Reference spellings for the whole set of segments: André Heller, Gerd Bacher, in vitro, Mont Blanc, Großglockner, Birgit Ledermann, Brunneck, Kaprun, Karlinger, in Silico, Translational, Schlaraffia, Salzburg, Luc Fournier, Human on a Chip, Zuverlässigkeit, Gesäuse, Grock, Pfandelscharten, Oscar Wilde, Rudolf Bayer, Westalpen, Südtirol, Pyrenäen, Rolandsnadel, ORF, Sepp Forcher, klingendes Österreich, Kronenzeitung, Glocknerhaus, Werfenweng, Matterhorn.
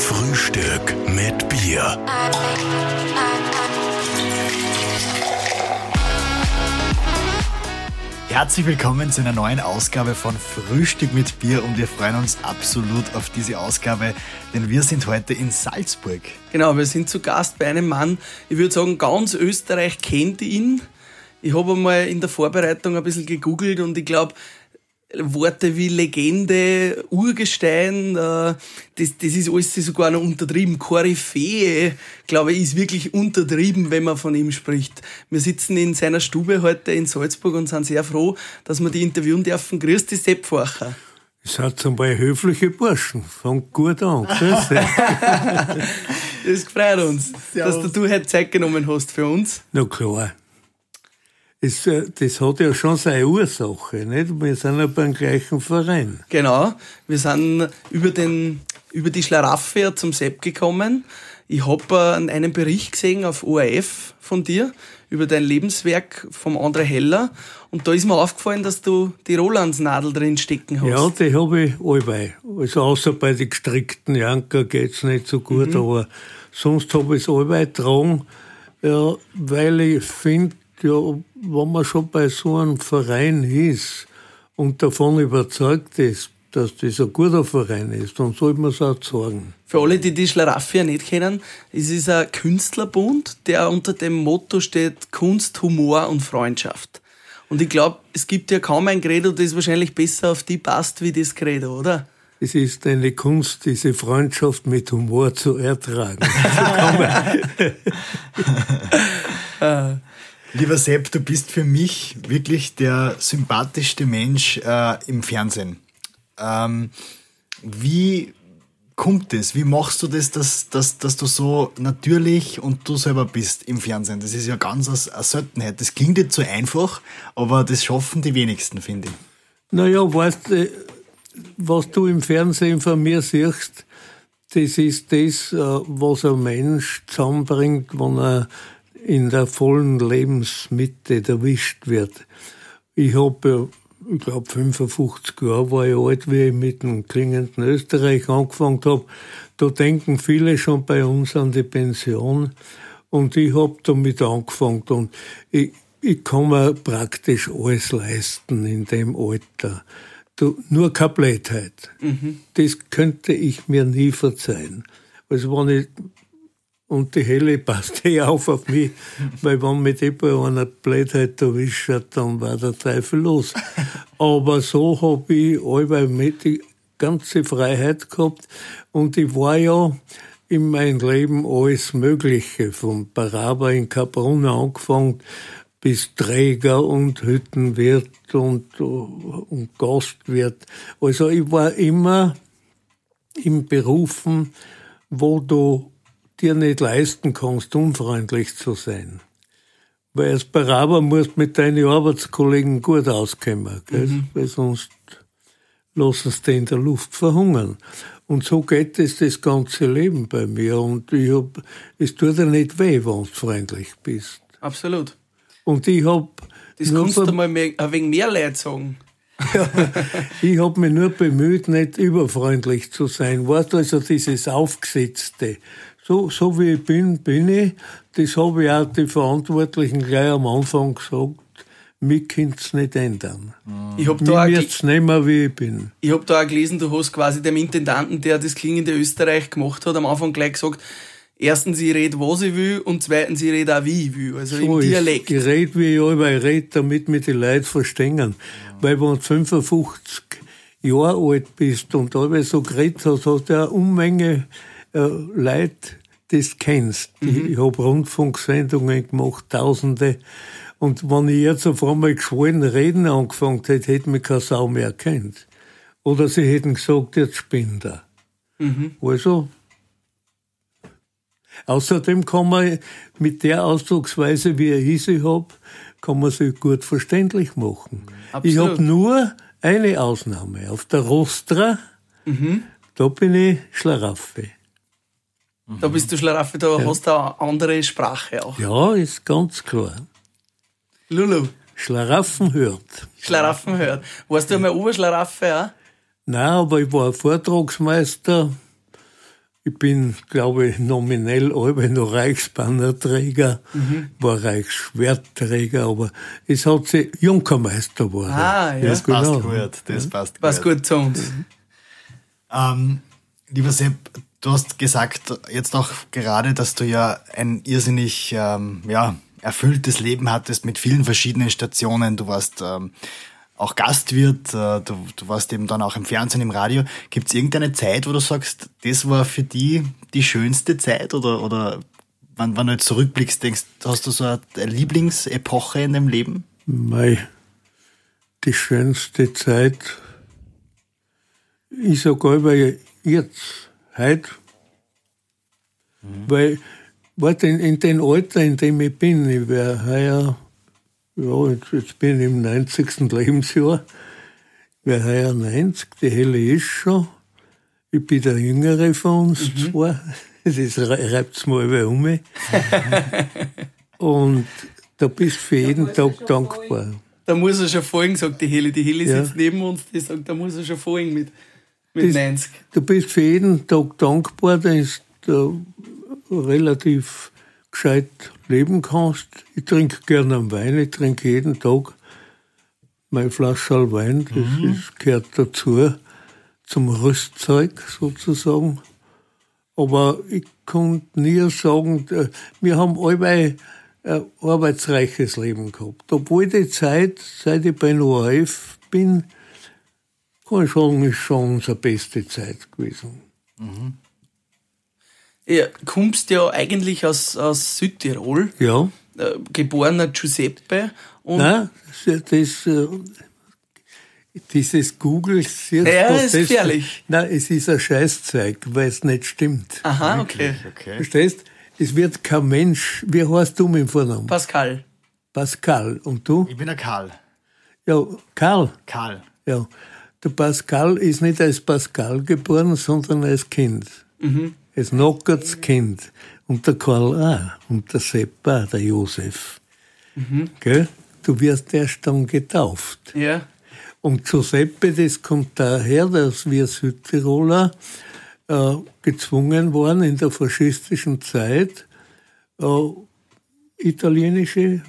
Frühstück mit Bier. Herzlich willkommen zu einer neuen Ausgabe von Frühstück mit Bier und wir freuen uns absolut auf diese Ausgabe, denn wir sind heute in Salzburg. Genau, wir sind zu Gast bei einem Mann, ich würde sagen, ganz Österreich kennt ihn. Ich habe einmal in der Vorbereitung ein bisschen gegoogelt und ich glaube, Worte wie Legende, Urgestein, das ist alles sogar noch untertrieben. Koryphäe, glaube ich, ist wirklich untertrieben, wenn man von ihm spricht. Wir sitzen in seiner Stube heute in Salzburg und sind sehr froh, dass wir die interviewen dürfen. Grüß dich, Sepp Forcher. Es hat ein paar höfliche Burschen. Fangt gut an. Das freut uns, dass du heute Zeit genommen hast für uns. Na klar. Das hat ja schon seine Ursache, nicht? Wir sind ja beim gleichen Verein. Genau, wir sind über die Schlaraffia zum Sepp gekommen. Ich habe einen Bericht gesehen auf ORF von dir über dein Lebenswerk vom André Heller. Und da ist mir aufgefallen, dass du die Rolandsnadel drin stecken hast. Ja, die habe ich allweil. Also außer bei den gestrickten Janker geht's nicht so gut, aber sonst habe ich es allweil getragen, ja, weil ich finde, ja, wenn man schon bei so einem Verein ist und davon überzeugt ist, dass das ein guter Verein ist, dann sollte man es auch sagen. Für alle, die die Schlaraffia nicht kennen, es ist ein Künstlerbund, der unter dem Motto steht Kunst, Humor und Freundschaft. Und ich glaube, es gibt ja kaum ein Credo, das wahrscheinlich besser auf die passt wie das Credo, oder? Es ist eine Kunst, diese Freundschaft mit Humor zu ertragen. Lieber Sepp, du bist für mich wirklich der sympathischste Mensch im Fernsehen. Wie kommt das? Wie machst du das, dass du so natürlich und du selber bist im Fernsehen? Das ist ja ganz eine Seltenheit. Das klingt jetzt so einfach, aber das schaffen die wenigsten, finde ich. Naja, weißt du, was du im Fernsehen von mir siehst, das ist das, was ein Mensch zusammenbringt, wenn er in der vollen Lebensmitte erwischt wird. Ich glaube, 55 Jahre war ich alt, wie ich mit dem klingenden Österreich angefangen habe. Da denken viele schon bei uns an die Pension. Und ich habe damit angefangen. Und ich kann mir praktisch alles leisten in dem Alter. Nur keine Blödheit. Das könnte ich mir nie verzeihen. Also wenn ich... Und die Helle passt eh auf mich, weil wenn mich die bei einer Blödheit erwischt hat, dann war der Teufel los. Aber so habe ich allweil mit die ganze Freiheit gehabt und ich war ja in meinem Leben alles Mögliche, vom Baraba in Kaprun angefangen bis Träger und Hüttenwirt und Gastwirt. Also ich war immer in Berufen, wo du dir nicht leisten kannst, unfreundlich zu sein. Weil als Baraba musst mit deinen Arbeitskollegen gut auskommen, gell? Weil sonst lassen sie dich in der Luft verhungern. Und so geht es das ganze Leben bei mir. Und es tut dir nicht weh, wenn du freundlich bist. Absolut. Und ich habe... Das kannst du mal ein wenig mehr Leute sagen. Ja, ich habe mich nur bemüht, nicht überfreundlich zu sein. Weißt du, also dieses Aufgesetzte... So wie ich bin ich. Das habe ich auch die Verantwortlichen gleich am Anfang gesagt. Mich könnt es nicht ändern. Ich habe da jetzt nicht mehr, wie ich bin. Ich habe da auch gelesen, du hast quasi dem Intendanten, der das klingende Österreich gemacht hat, am Anfang gleich gesagt, erstens, ich rede, was ich will, und zweitens, ich rede auch, wie ich will. Also so im Dialekt. Ich rede, wie ich will, weil ich rede, damit mich die Leute verstehen. Weil wenn du 55 Jahre alt bist und alles so geredet hast, hast du eine Unmenge Leute, das kennst. Ich habe Rundfunksendungen gemacht, Tausende. Und wenn ich jetzt auf einmal geschwollen reden angefangen hätte, hätte mich keine Sau mehr erkannt. Oder sie hätten gesagt, jetzt spinnt er. Also, außerdem kann man mit der Ausdrucksweise, wie ich sie habe, kann man sich gut verständlich machen. Absolut. Ich habe nur eine Ausnahme. Auf der Rostra, da bin ich Schlaraffia. Da bist du Schlaraffia, da hast du eine andere Sprache auch. Ja, ist ganz klar. Lulu. Schlaraffen hört. Weißt du einmal Oberschlaraffia auch? Nein, aber ich war Vortragsmeister. Ich bin, glaube ich, nominell alle noch Reichsbannerträger, war Reichsschwertträger, aber es hat sich Junkermeister war. Ah, ja. Das passt gut, das passt gut. Passt gut zu uns. Lieber Sepp, du hast gesagt, jetzt auch gerade, dass du ja ein irrsinnig erfülltes Leben hattest mit vielen verschiedenen Stationen. Du warst auch Gastwirt, du warst eben dann auch im Fernsehen, im Radio. Gibt es irgendeine Zeit, wo du sagst, das war für dich die schönste Zeit? Oder wenn du jetzt zurückblickst, denkst, hast du so eine Lieblingsepoche in deinem Leben? Mei, die schönste Zeit ist sogar jetzt, heute. Weil, warte, in dem Alter, in dem ich bin, ich wäre heuer... Ja, jetzt bin ich im 90. Lebensjahr. Wer heuer 90, die Helle ist schon. Ich bin der Jüngere von uns zwar. Das reibt's mal über um. Und da bist du für jeden Tag dankbar. Folgen. Da muss er schon folgen, sagt die Helle. Die Helle sitzt neben uns, die sagt, da muss er schon folgen mit 90. Du bist für jeden Tag dankbar, dass du relativ gescheit leben kannst. Ich trinke gerne einen Wein, ich trinke jeden Tag meine Flasche Wein, das gehört dazu, zum Rüstzeug sozusagen. Aber ich konnte nie sagen, wir haben allweil ein arbeitsreiches Leben gehabt. Obwohl die Zeit, seit ich bei ORF bin, kann ich sagen, ist schon unsere beste Zeit gewesen. Mhm. Ja, kommst ja eigentlich aus Südtirol. Ja. Geborener Giuseppe. Und nein, dieses Google... Ja, ist gefährlich. Nein, es ist ein Scheißzeug, weil es nicht stimmt. Aha, okay. Verstehst? Es wird kein Mensch... Wie heißt du mit dem Vornamen? Pascal. Und du? Ich bin ein Karl. Ja, Karl. Ja. Der Pascal ist nicht als Pascal geboren, sondern als Kind. Mhm. Es Nockerts Kind. Und der Karl auch. Und der Sepp auch, der Josef. Mhm. Gell? Du wirst erst dann getauft. Ja. Und zu Seppe, das kommt daher, dass wir Südtiroler gezwungen waren, in der faschistischen Zeit italienische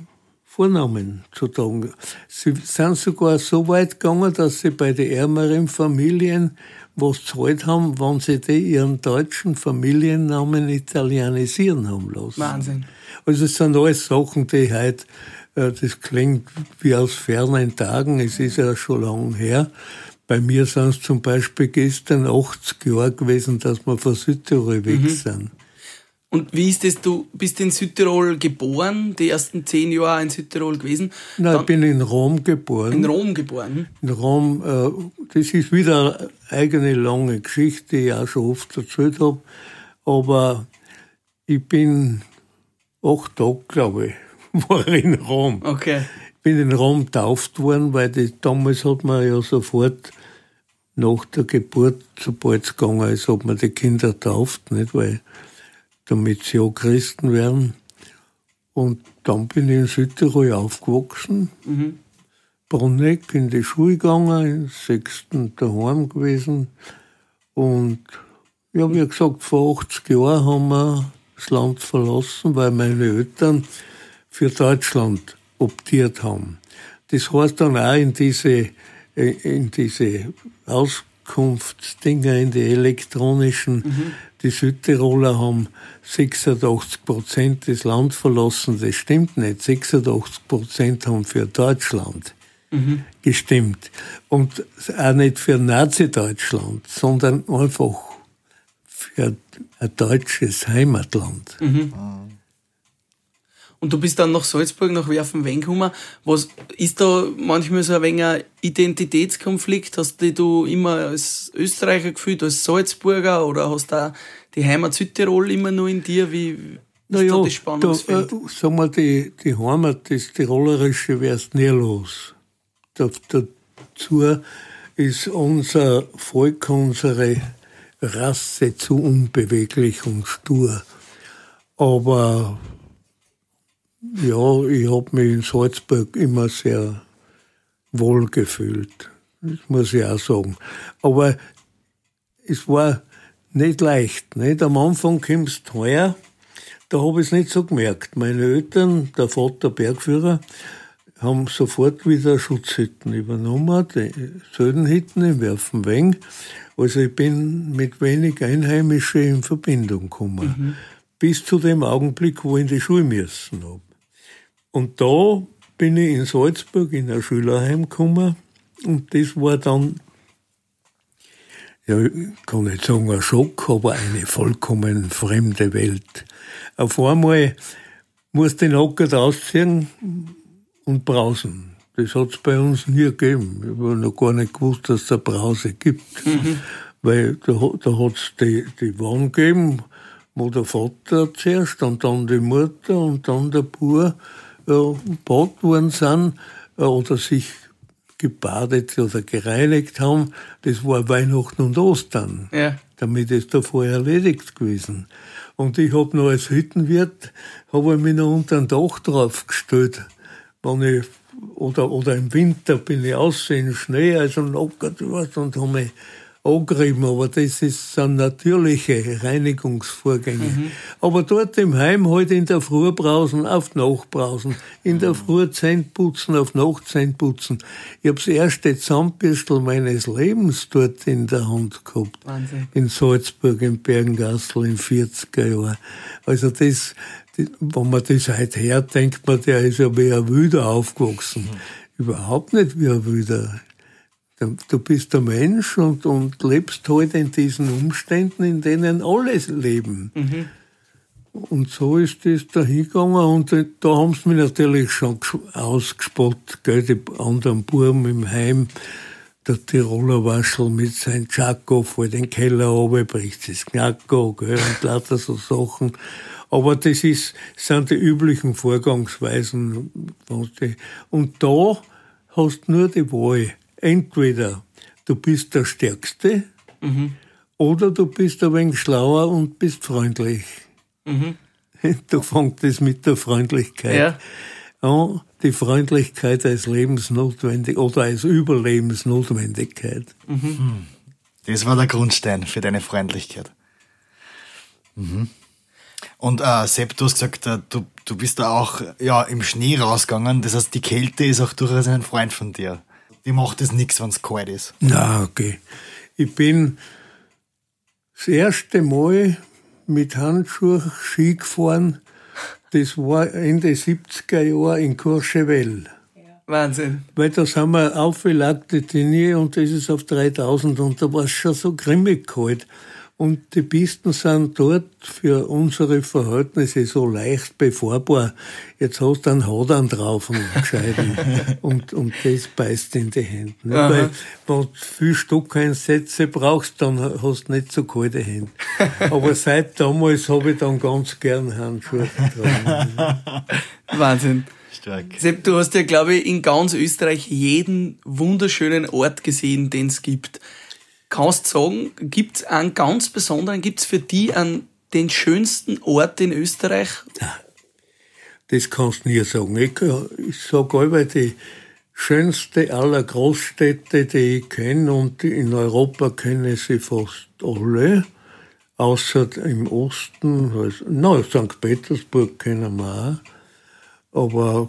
Vornamen zu tragen. Sie sind sogar so weit gegangen, dass sie bei den ärmeren Familien was gezahlt haben, wenn sie die ihren deutschen Familiennamen italienisieren haben lassen. Wahnsinn. Also es sind alles Sachen, die heute, das klingt wie aus fernen Tagen, es ist ja schon lange her. Bei mir sind es zum Beispiel gestern 80 Jahre gewesen, dass wir von Südtirol weg sind. Und wie ist das, du bist in Südtirol geboren, die ersten 10 Jahre in Südtirol gewesen? Nein, ich bin in Rom geboren. In Rom, das ist wieder eine eigene lange Geschichte, die ich auch schon oft erzählt habe. Aber ich bin 8 Tage, glaube ich, war in Rom. Okay. Ich bin in Rom getauft worden, weil damals hat man ja sofort... Nach der Geburt, sobald es gegangen ist, hat man die Kinder getauft, nicht? Weil... damit sie auch Christen werden. Und dann bin ich in Südtirol aufgewachsen, Brunneck in die Schule gegangen, im 6. daheim gewesen. Und ja, wie gesagt, vor 80 Jahren haben wir das Land verlassen, weil meine Eltern für Deutschland optiert haben. Das heißt dann auch in diese Auskunftsdinger, in die elektronischen, die Südtiroler haben 86% des Land verlassen. Das stimmt nicht. 86% haben für Deutschland gestimmt. Und auch nicht für Nazi-Deutschland, sondern einfach für ein deutsches Heimatland. Mhm. Und du bist dann nach Salzburg, nach Werfenweng gekommen. Was ist da manchmal so ein wenig ein Identitätskonflikt? Hast du dich immer als Österreicher gefühlt, als Salzburger? Oder hast du auch die Heimat Südtirol immer noch in dir? Wie ist da das Spannungsfeld? Sagen wir, die Heimat, das Tirolerische, wärst nie los. Dazu ist unser Volk, unsere Rasse zu unbeweglich und stur. Aber... Ja, ich habe mich in Salzburg immer sehr wohl gefühlt. Das muss ich auch sagen. Aber es war nicht leicht. Nicht? Am Anfang kommst du heuer, da habe ich es nicht so gemerkt. Meine Eltern, der Vater Bergführer, haben sofort wieder Schutzhütten übernommen, die Södenhütten im Werfenweng. Also ich bin mit wenig Einheimischen in Verbindung gekommen. Mhm. Bis zu dem Augenblick, wo ich in die Schule müssen habe. Und da bin ich in Salzburg in ein Schülerheim gekommen. Und das war dann, ja, ich kann nicht sagen ein Schock, aber eine vollkommen fremde Welt. Auf einmal musst du den Hocker ausziehen und brausen. Das hat es bei uns nie gegeben. Ich habe noch gar nicht gewusst, dass es eine Brause gibt. Mhm. Weil da hat es die Wann gegeben, wo der Vater zuerst und dann die Mutter und dann der Bub gebaut worden sind oder sich gebadet oder gereinigt haben. Das war Weihnachten und Ostern. Ja. Damit ist davor erledigt gewesen. Und ich habe noch als Hüttenwirt, habe ich mich noch unter ein Dach draufgestellt. Oder im Winter bin ich aus in Schnee, also lockert was und habe mich angerieben. Aber das sind natürliche Reinigungsvorgänge. Mhm. Aber dort im Heim halt in der Früh brausen auf Nacht brausen, in der Früh Zähne putzen auf Nacht Zähne putzen. Ich habe das erste Zahnbürstel meines Lebens dort in der Hand gehabt. Wahnsinn. In Salzburg, in Bergengassl, in 40er Jahren. Also das... Wenn man das heute hört, denkt man, der ist ja wie ein Wilder aufgewachsen. Mhm. Überhaupt nicht wie ein Wilder. Du bist ein Mensch und lebst halt in diesen Umständen, in denen alle leben. Mhm. Und so ist das dahingegangen. Und da haben sie mich natürlich schon ausgespottet, gell, die anderen Buben im Heim. Der Tiroler Waschel mit seinem Tschako vor den Keller runter, bricht das Knacko, gell, und lauter so Sachen. Aber das sind die üblichen Vorgangsweisen. Und da hast du nur die Wahl. Entweder du bist der Stärkste, mhm, oder du bist ein wenig schlauer und bist freundlich. Mhm. Da fängt das mit der Freundlichkeit an. Ja. Ja, die Freundlichkeit als Lebensnotwendigkeit oder als Überlebensnotwendigkeit. Mhm. Das war der Grundstein für deine Freundlichkeit. Mhm. Und Sepp, du hast gesagt, du bist da auch ja, im Schnee rausgegangen. Das heißt, die Kälte ist auch durchaus ein Freund von dir. Die macht es nichts, wenn es kalt ist. Na, okay. Ich bin das erste Mal mit Handschuhen Ski gefahren. Das war Ende 70er Jahre in Courchevel. Ja. Wahnsinn. Weil da sind wir aufgelagte Linie und das ist auf 3000 und da war es schon so grimmig kalt. Und die Pisten sind dort für unsere Verhältnisse so leicht befahrbar. Jetzt hast du einen Hadern drauf und gescheiden. und das beißt in die Hände. Ja, weil, wenn du viel Stockeinsätze brauchst, dann hast du nicht so kalte Hände. Aber seit damals habe ich dann ganz gern Handschuhe getragen. Wahnsinn. Stark. Sepp, du hast ja, glaube ich, in ganz Österreich jeden wunderschönen Ort gesehen, den es gibt. Kannst du sagen, gibt es einen ganz besonderen, gibt es für dich den schönsten Ort in Österreich? Nein, das kannst du nie sagen. Ich sage allweil, die schönste aller Großstädte, die ich kenne, und in Europa kenne ich sie fast alle, außer im Osten, also, na, St. Petersburg kennen wir auch, aber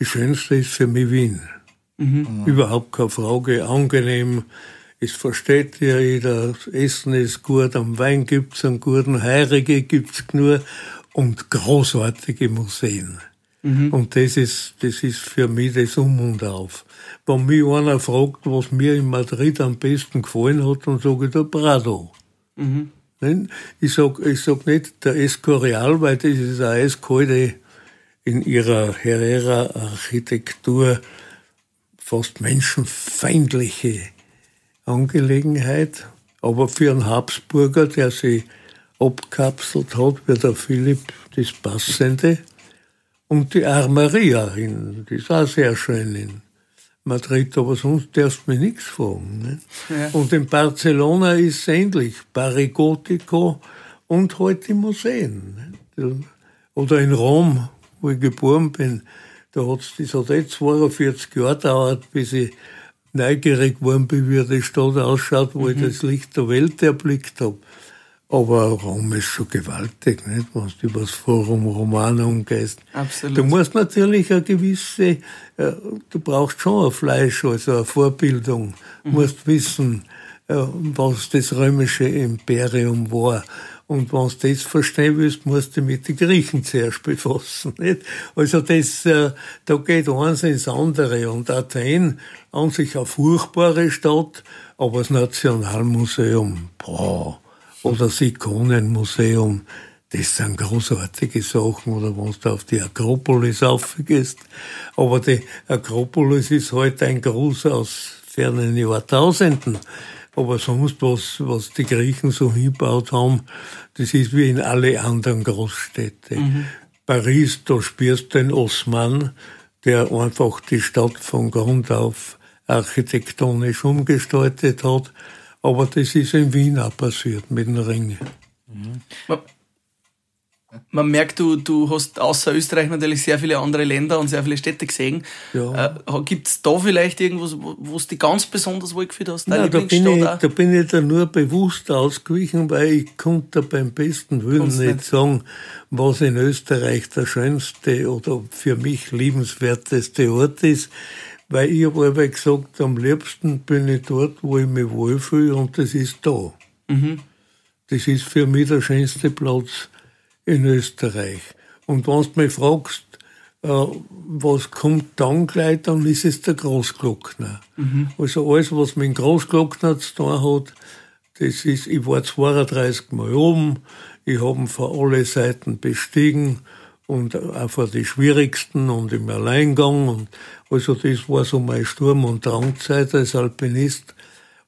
die schönste ist für mich Wien. Mhm. Überhaupt keine Frage, angenehm. Es versteht ja jeder, das Essen ist gut, am Wein gibt's einen guten, Heirige gibt's nur und großartige Museen. Mhm. Und das ist für mich das Um und Auf. Wenn mich einer fragt, was mir in Madrid am besten gefallen hat, dann sage ich der Prado. Mhm. Ich sag nicht der Escorial, weil das ist eine eiskalte in ihrer Herrera-Architektur fast menschenfeindliche Angelegenheit, aber für einen Habsburger, der sich abkapselt hat, wie der Philipp, das Passende. Und die Armeria, die ist auch sehr schön in Madrid, aber sonst darfst du mich nichts fragen. Ne? Ja. Und in Barcelona ist es ähnlich, Barri-Gotico und halt die Museen. Ne? Oder in Rom, wo ich geboren bin, das hat 42 Jahre gedauert, bis ich neugierig geworden bin, wie die Stadt ausschaut, wo ich das Licht der Welt erblickt habe. Aber Rom ist schon gewaltig, nicht? Wenn du über das Forum Romanum gehst. Absolut. Du musst natürlich eine gewisse, du brauchst schon ein Fleisch, also eine Vorbildung. Du musst wissen, was das römische Imperium war. Und wenn du das verstehen willst, musst du mit den Griechen zuerst befassen, nicht? Also das, da geht eins ins andere. Und Athen, an sich eine furchtbare Stadt, aber das Nationalmuseum, boah, oder das Ikonenmuseum, das sind großartige Sachen, oder wenn du auf die Akropolis aufgehst. Aber die Akropolis ist halt ein Gruß aus fernen Jahrtausenden. Aber sonst, was die Griechen so hingebaut haben, das ist wie in alle anderen Großstädte. Paris, da spürst du den Osman, der einfach die Stadt von Grund auf architektonisch umgestaltet hat. Aber das ist in Wien auch passiert mit den Ringen. Man merkt, du hast außer Österreich natürlich sehr viele andere Länder und sehr viele Städte gesehen. Ja. Gibt es da vielleicht irgendwas, wo es dich ganz besonders wohlgefühlt hast? Nein, da bin ich da nur bewusst ausgewichen, weil ich konnte beim besten Willen nicht sagen, was in Österreich der schönste oder für mich liebenswerteste Ort ist. Weil ich habe aber gesagt, am liebsten bin ich dort, wo ich mich wohlfühle, und das ist da. Das ist für mich der schönste Platz in Österreich. Und wenn du mich fragst, was kommt dann gleich, dann ist es der Großglockner. Also alles, was mit dem Großglockner zu tun hat, das ist, ich war 32 Mal oben, ich habe ihn von alle Seiten bestiegen, und auch von den schwierigsten und im Alleingang. Und also das war so meine Sturm- und Drangzeit als Alpinist.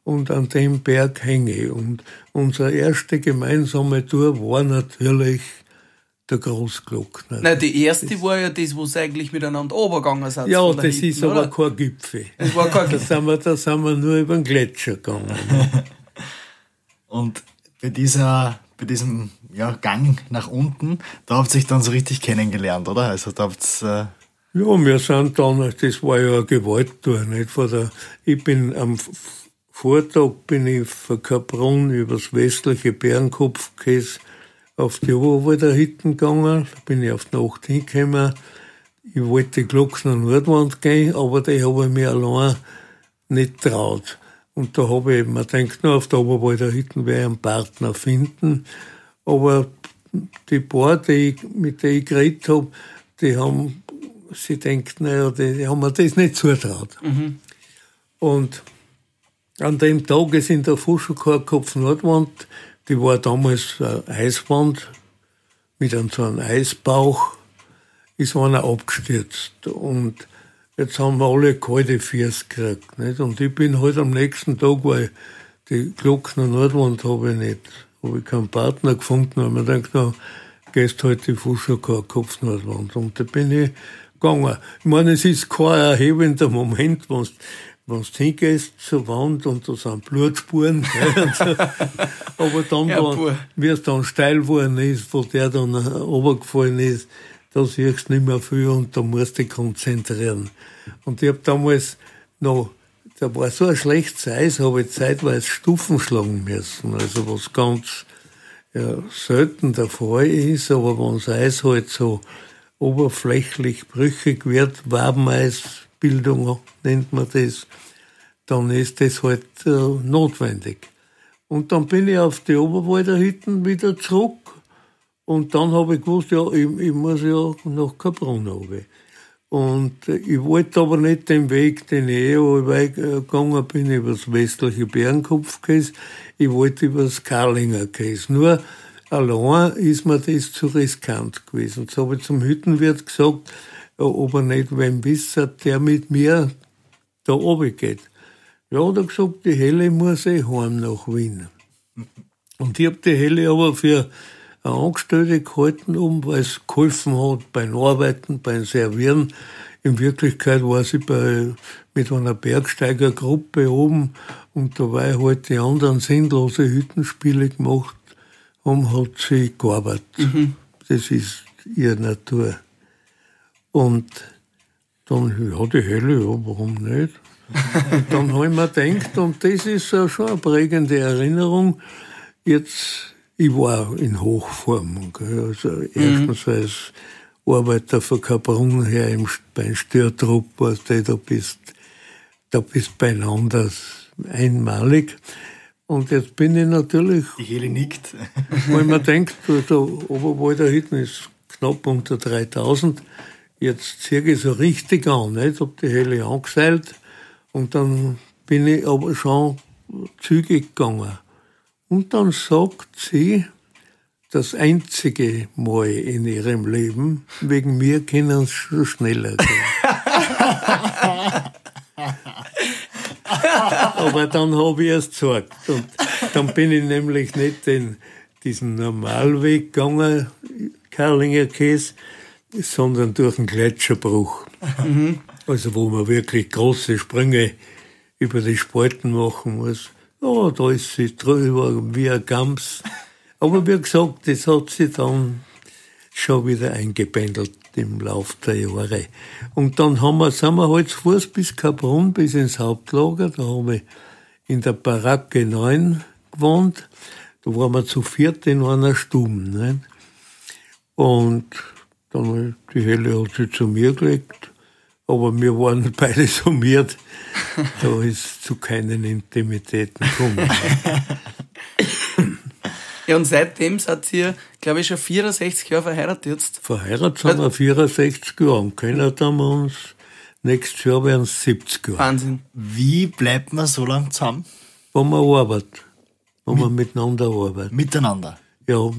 Und an dem Berg hänge ich. Und unsere erste gemeinsame Tour war natürlich der Großglockner. Nein, die erste das war ja das, wo sie eigentlich miteinander runtergegangen sind. Ja, das hinten, ist aber kein Gipfel. Das war kein Gipfel. Da sind wir nur über den Gletscher gegangen. Und bei diesem Gang nach unten, da habt ihr euch dann so richtig kennengelernt, oder? Also da habt ihr... Ja, wir sind dann, das war ja eine Gewalttour, nicht? Ich bin am Vortag von Kaprun übers westliche Bärenkopfkees auf die Oberwalderhütte gegangen, da bin ich auf die Nacht hingekommen. Ich wollte Glockner Nordwand gehen, aber die habe ich mir allein nicht getraut. Und da habe ich mir gedacht, na, auf der Oberwalderhütte werde ich einen Partner finden. Aber die paar, mit denen ich geredet habe, die haben sich gedacht, naja, die haben mir das nicht zutraut. Und an dem Tag ist in der Fuscherkar Kopf-Nordwand, die war damals eine Eiswand mit so einem Eisbauch, ist einer abgestürzt. Und jetzt haben wir alle kalte Füße gekriegt, nicht? Und ich bin halt am nächsten Tag, weil die Glockner Nordwand habe ich keinen Partner gefunden, habe mir gedacht, na, gehst halt die Fuscherkar Kopf-Nordwand. Und da bin ich gegangen. Ich meine, es ist kein erhebender Moment, wenn du hingehst zur Wand und da sind Blutspuren. So. Aber dann, wie es dann steil geworden ist, von der dann runtergefallen ist, da siehst du nicht mehr viel und da musst du dich konzentrieren. Und ich habe damals noch, da war so ein schlechtes Eis, habe ich zeitweise Stufen schlagen müssen. Also was ganz selten der Fall ist, aber wenn das Eis halt so oberflächlich brüchig wird, Wabeneisbildung nennt man das, dann ist das halt notwendig. Und dann bin ich auf die Oberwalderhütten wieder zurück. Und dann habe ich gewusst, ja, ich muss ja nach Kaprun runter. Und ich wollte aber nicht den Weg, den ich gegangen bin, über das westliche Bärenkopfkäse. Ich wollte über das Karlinger Käse. Nur allein ist mir das zu riskant gewesen. Jetzt habe ich zum Hüttenwirt gesagt, ob er nicht wen wissert, der mit mir da runter geht. Ja, hat er gesagt, die Helle muss heim nach Wien. Und ich habe die Helle aber für eine Angestellte gehalten, weil es geholfen hat beim Arbeiten, beim Servieren. In Wirklichkeit war sie mit einer Bergsteigergruppe oben, und dabei halt die anderen sinnlose Hüttenspiele gemacht haben, hat sie gearbeitet. Das ist ihre Natur. Und dann, die Helle, warum nicht? Dann habe ich mir gedacht, und das ist schon eine prägende Erinnerung, jetzt, ich war in Hochform. Gell? Also erstens als Arbeiter von Kaprun her beim Störtrupp, weißt du, da bist beieinander einmalig. Und jetzt bin ich natürlich... Die Heli nickt. Weil man denkt, also Oberwalderhütte ist knapp unter 3000. Jetzt ziehe ich so richtig an. Jetzt habe die Heli angeseilt. Und dann bin ich aber schon zügig gegangen. Und dann sagt sie, das einzige Mal in ihrem Leben, wegen mir können sie schon schneller gehen. Aber dann habe ich es gesagt. Und dann bin ich nämlich nicht diesen Normalweg gegangen, Karlinger Käse, sondern durch den Gletscherbruch. Mhm. Also wo man wirklich große Sprünge über die Spalten machen muss. Ja, da ist sie drüber wie ein Gams. Aber wie gesagt, das hat sie dann schon wieder eingependelt im Lauf der Jahre. Und dann sind wir halt zu Fuß bis Kaprun, bis ins Hauptlager. Da haben wir in der Baracke 9 gewohnt. Da waren wir zu viert in einer Stube. Ne? Und dann die Helle hat sie zu mir gelegt. Aber wir waren beide summiert. Da ist zu keinen Intimitäten gekommen. Ja, und seitdem seid ihr, glaube ich, schon 64 Jahre verheiratet. Verheiratet sind wir 64 Jahre und kennen wir uns. Nächstes Jahr werden es 70 Jahre. Wahnsinn. Wie bleibt man so lange zusammen? Wenn man arbeitet. Wenn man miteinander arbeitet. Miteinander? Ja,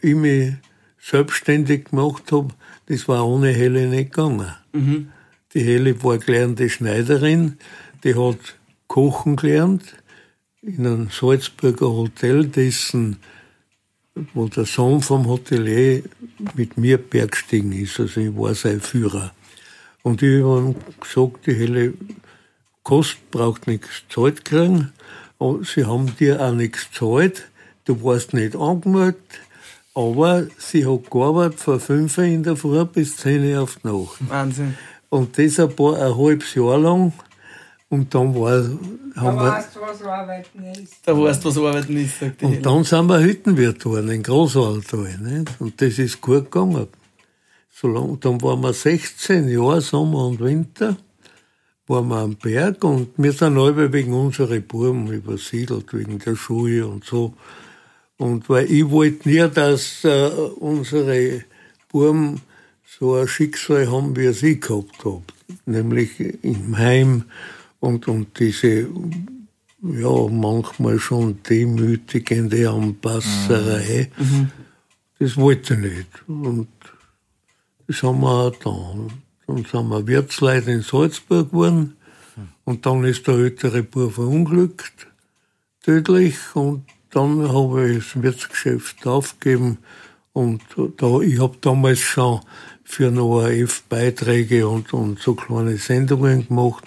ich mich selbstständig gemacht habe, das war ohne Helle nicht gegangen. Mhm. Die Helle war gelernte Schneiderin, die hat kochen gelernt. In einem Salzburger Hotel, wo der Sohn vom Hotelier mit mir bergstiegen ist. Also ich war sein Führer. Und ich habe gesagt, die Helle, Kost braucht nichts zahlt kriegen. Und sie haben dir auch nichts zahlt. Du warst nicht angemeldet. Aber sie hat gearbeitet von 5 in der Früh bis 10 auf die Nacht. Wahnsinn. Und das ein halbes Jahr lang. Und dann weißt du, was Arbeiten ist. Sagt die Helle. Dann sind wir Hüttenwirt geworden, in Großwaldtal, nicht? Und das ist gut gegangen. Dann waren wir 16 Jahre, Sommer und Winter, waren wir am Berg und wir sind alle wegen unserer Buben übersiedelt, wegen der Schule und so. Und weil ich wollte nie, dass unsere Buben so ein Schicksal haben, wie ich gehabt habe. Nämlich im Heim. Und diese, ja, manchmal schon demütigende Anpasserei, das wollte ich nicht. Und das haben wir auch getan. Dann sind wir Wirtsleute in Salzburg geworden. Und dann ist der ältere Bub verunglückt, tödlich. Und dann habe ich das Wirtsgeschäft aufgegeben. Und ich habe damals schon für einen ORF Beiträge und so kleine Sendungen gemacht.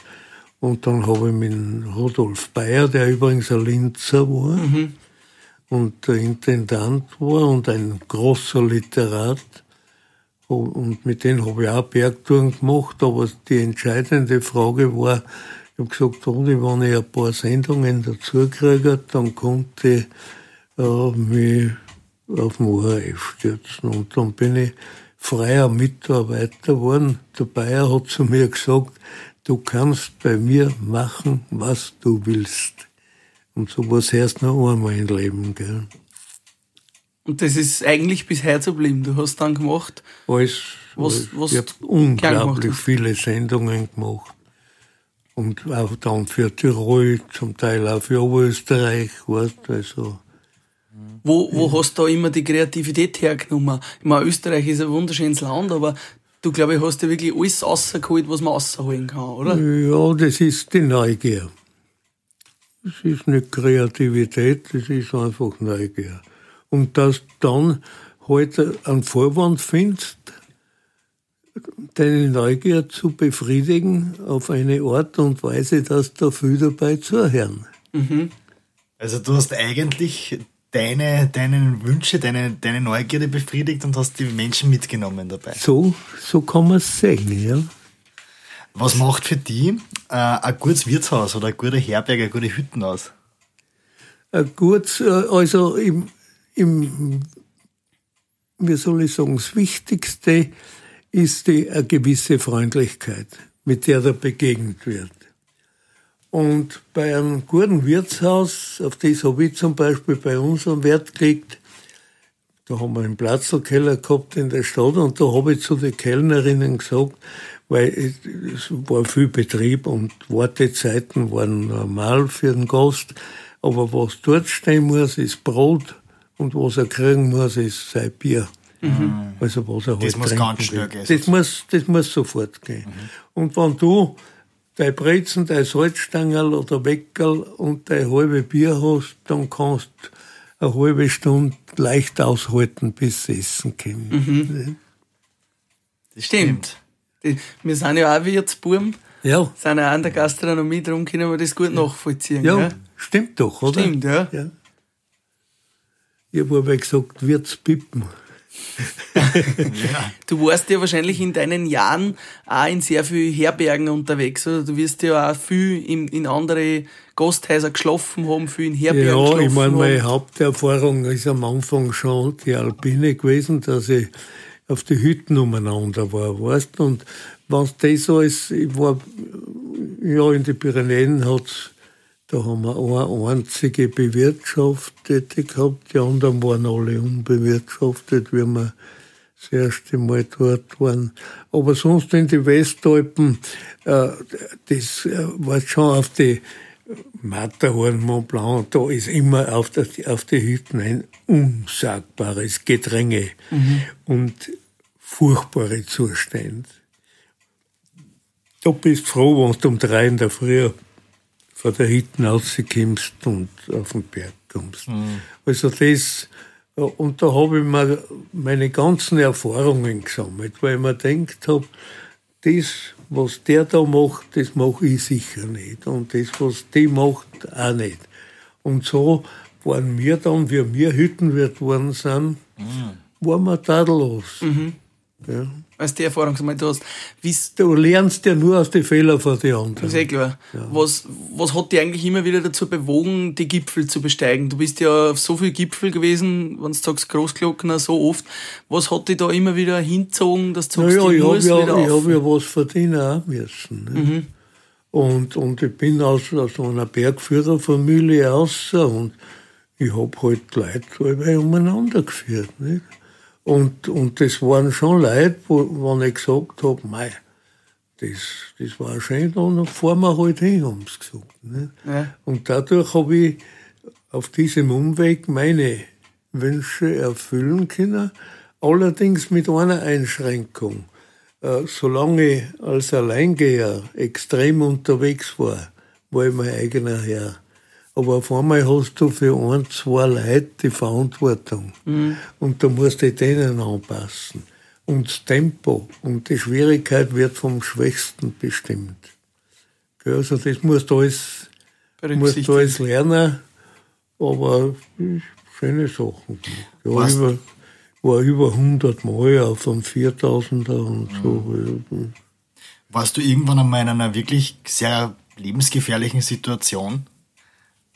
Und dann habe ich mit Rudolf Bayer, der übrigens ein Linzer war und der Intendant war und ein großer Literat. Und mit dem habe ich auch Bergtouren gemacht. Aber die entscheidende Frage war, ich habe gesagt, wenn ich ein paar Sendungen dazu kriege, dann konnte ich mich auf den ORF stürzen. Und dann bin ich freier Mitarbeiter geworden. Der Bayer hat zu mir gesagt, du kannst bei mir machen, was du willst. Und sowas hörst du noch einmal im Leben, gell? Und das ist eigentlich bis heute geblieben. Du hast dann gemacht, was ich habe unglaublich viele Sendungen gemacht. Und auch dann für Tirol, zum Teil auch für Oberösterreich, weißt du, also. Wo hast du da immer die Kreativität hergenommen? Ich meine, Österreich ist ein wunderschönes Land, aber du, glaube ich, hast ja wirklich alles rausgeholt, was man rausholen kann, oder? Ja, das ist die Neugier. Das ist nicht Kreativität, das ist einfach Neugier. Und dass du dann halt einen Vorwand findest, deine Neugier zu befriedigen auf eine Art und Weise, dass da viel dabei zuhören. Mhm. Also du hast eigentlich deine Wünsche, deine Neugierde befriedigt und hast die Menschen mitgenommen dabei. So kann man es sehen, ja. Was macht für die ein gutes Wirtshaus oder eine gute Herberge, eine gute Hütten aus? Gut, also im wie soll ich sagen, das Wichtigste ist eine gewisse Freundlichkeit, mit der da begegnet wird. Und bei einem guten Wirtshaus, auf das habe ich zum Beispiel bei uns einen Wert gelegt, da haben wir einen Platzlkeller gehabt in der Stadt und da habe ich zu den Kellnerinnen gesagt, weil es war viel Betrieb und Wartezeiten waren normal für den Gast, aber was dort stehen muss, ist Brot und was er kriegen muss, ist sein Bier. Mhm. Also was er das halt muss ganz schnell gehen. Das muss sofort gehen. Mhm. Und wenn du dein Brezen, dein Salzstangerl oder Weckerl und dein halbe Bier hast, dann kannst du eine halbe Stunde leicht aushalten, bis du essen kommt. Mhm. Das stimmt. Wir sind ja auch Wirtsbuben. Ja. Sind ja auch an der Gastronomie, darum können wir das gut nachvollziehen. Ja, gell? Stimmt doch, oder? Stimmt, ja. Ich habe aber gesagt, Wirtspippen. Ja. Du warst ja wahrscheinlich in deinen Jahren auch in sehr vielen Herbergen unterwegs, oder? Du wirst ja auch viel in andere Gasthäuser geschlafen haben, viel in Herbergen geschlafen haben. Ja, ich meine, meine Haupterfahrung ist am Anfang schon die Alpine gewesen, dass ich auf die Hütten umeinander war, weißt du? Und was das alles, ich war, ja, in den Pyrenäen da haben wir eine einzige Bewirtschaftete gehabt, die anderen waren alle unbewirtschaftet, wie wir das erste Mal dort waren. Aber sonst in die Westalpen, das war schon auf die Matterhorn, Mont Blanc, da ist immer auf die Hütten ein unsagbares Gedränge und furchtbare Zustände. Da bist du froh, wenn du um 3 in der Früh von der Hütten rauskommst und auf den Berg kommst. Mhm. Also das, und da habe ich mir meine ganzen Erfahrungen gesammelt, weil ich mir gedacht habe, das, was der da macht, das mache ich sicher nicht. Und das, was die macht, auch nicht. Und so waren wir dann, wie wir Hüttenwirt worden sind, waren wir tadellos. Mhm. Ja. Als die Erfahrung gesammelt hast. Du lernst ja nur aus den Fehlern von den anderen. Sehr klar. Ja. Was hat dich eigentlich immer wieder dazu bewogen, die Gipfel zu besteigen? Du bist ja auf so vielen Gipfel gewesen, wenn du sagst Großglockner, so oft. Was hat dich da immer wieder hingezogen, dass du sagst, ich habe ja was verdienen auch müssen. Ne? Mhm. Und ich bin aus einer Bergführerfamilie raus und ich habe halt Leute umeinander geführt. Ne? Und das waren schon Leute, wo ich gesagt habe, mei, das war schön, dann fahren wir halt hin, haben sie gesagt. Ne? Ja. Und dadurch habe ich auf diesem Umweg meine Wünsche erfüllen können, allerdings mit einer Einschränkung. Solange ich als Alleingeher extrem unterwegs war, war ich mein eigener Herr. Aber auf einmal hast du für 1, 2 Leute die Verantwortung. Mhm. Und da musst du denen anpassen. Und das Tempo und die Schwierigkeit wird vom Schwächsten bestimmt. Also das musst du alles lernen, aber schöne Sachen. Ja, ich war über 100 Mal auf einem 4000er und so. Warst du irgendwann einmal in einer wirklich sehr lebensgefährlichen Situation?